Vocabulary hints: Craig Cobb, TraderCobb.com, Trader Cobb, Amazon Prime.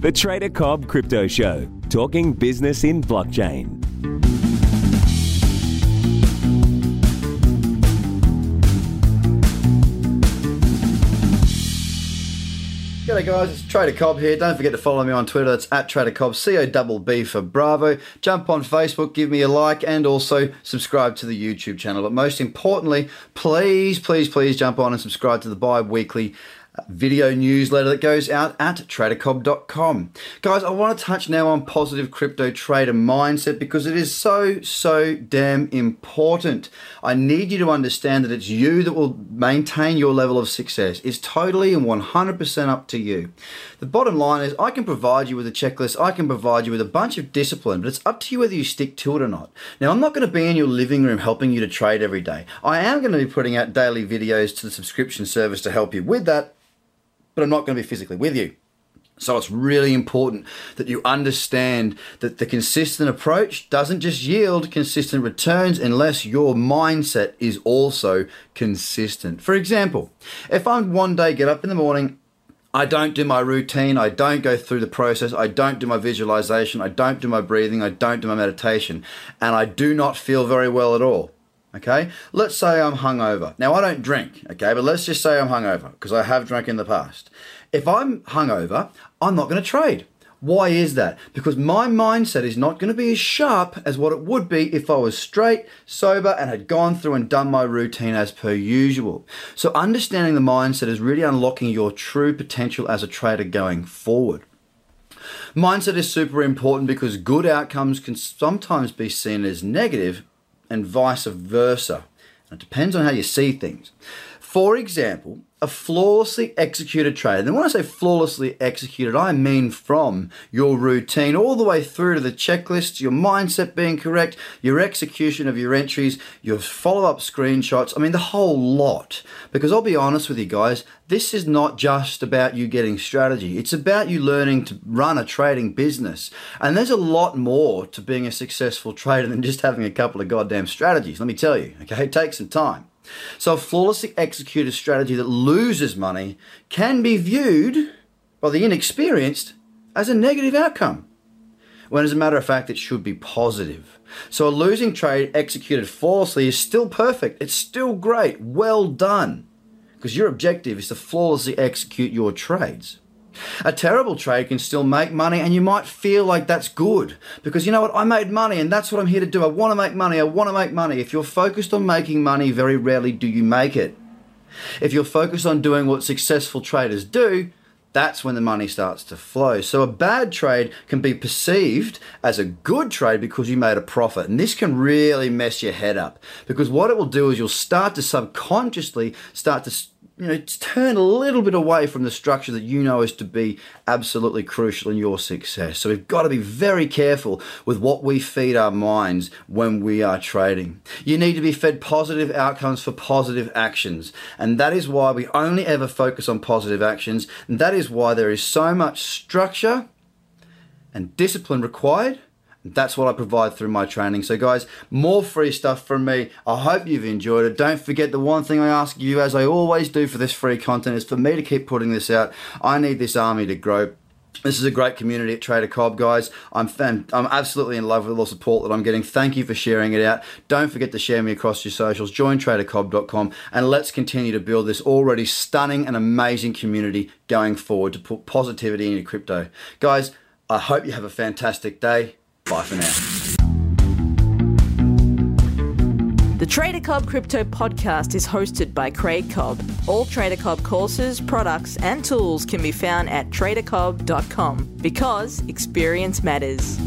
The Trader Cobb Crypto Show, talking business in blockchain. G'day guys, it's Trader Cobb here. Don't forget to follow me on Twitter. It's at Trader Cobb, C-O-B-B for Bravo. Jump on Facebook, give me a like, and also subscribe to the YouTube channel. But most importantly, please jump on and subscribe to the bi-weekly video newsletter that goes out at TraderCobb.com. Guys, I want to touch now on positive crypto trader mindset because it is so damn important. I need you to understand that it's you that will maintain your level of success. It's totally and 100% up to you. The bottom line is I can provide you with a checklist. I can provide you with a bunch of discipline, but it's up to you whether you stick to it or not. Now, I'm not going to be in your living room helping you to trade every day. I am going to be putting out daily videos to the subscription service to help you with that, but I'm not going to be physically with you. So it's really important that you understand that the consistent approach doesn't just yield consistent returns unless your mindset is also consistent. For example, if I one day get up in the morning, I don't do my routine, I don't go through the process, I don't do my visualization, I don't do my breathing, I don't do my meditation, and I do not feel very well at all. Okay, let's say I'm hungover. Now, I don't drink, okay, but let's just say I'm hungover because I have drunk in the past. If I'm hungover, I'm not going to trade. Why is that? Because my mindset is not going to be as sharp as what it would be if I was straight, sober, and had gone through and done my routine as per usual. So understanding the mindset is really unlocking your true potential as a trader going forward. Mindset is super important because good outcomes can sometimes be seen as negative, and vice versa. It depends on how you see things. For example, a flawlessly executed trade. And when I say flawlessly executed, I mean from your routine all the way through to the checklist, your mindset being correct, your execution of your entries, your follow-up screenshots, I mean the whole lot. Because I'll be honest with you guys, this is not just about you getting strategy. It's about you learning to run a trading business. And there's a lot more to being a successful trader than just having a couple of goddamn strategies, let me tell you. Okay, take some time. So a flawlessly executed strategy that loses money can be viewed by the inexperienced as a negative outcome, when as a matter of fact, it should be positive. So a losing trade executed flawlessly is still perfect. It's still great. Well done. Because your objective is to flawlessly execute your trades. A terrible trade can still make money, and you might feel like that's good because you know what, I made money and that's what I'm here to do. I want to make money. If you're focused on making money, very rarely do you make it. If you're focused on doing what successful traders do, that's when the money starts to flow. So a bad trade can be perceived as a good trade because you made a profit. And this can really mess your head up because what it will do is you'll start to subconsciously start to turn a little bit away from the structure that you know is to be absolutely crucial in your success. So we've got to be very careful with what we feed our minds when we are trading. You need to be fed positive outcomes for positive actions. And that is why we only ever focus on positive actions. And that is why there is so much structure and discipline required. That's what I provide through my training. So guys, more free stuff from me. I hope you've enjoyed it. Don't forget the one thing I ask you, as I always do for this free content, is for me to keep putting this out. I need this army to grow. This is a great community at Trader Cobb, guys. I'm absolutely in love with all the support that I'm getting. Thank you for sharing it out. Don't forget to share me across your socials. Join TraderCobb.com and let's continue to build this already stunning and amazing community going forward to put positivity into crypto. Guys, I hope you have a fantastic day. Bye for now. The Trader Cobb Crypto Podcast is hosted by Craig Cobb. All Trader Cobb courses, products, and tools can be found at TraderCobb.com because experience matters.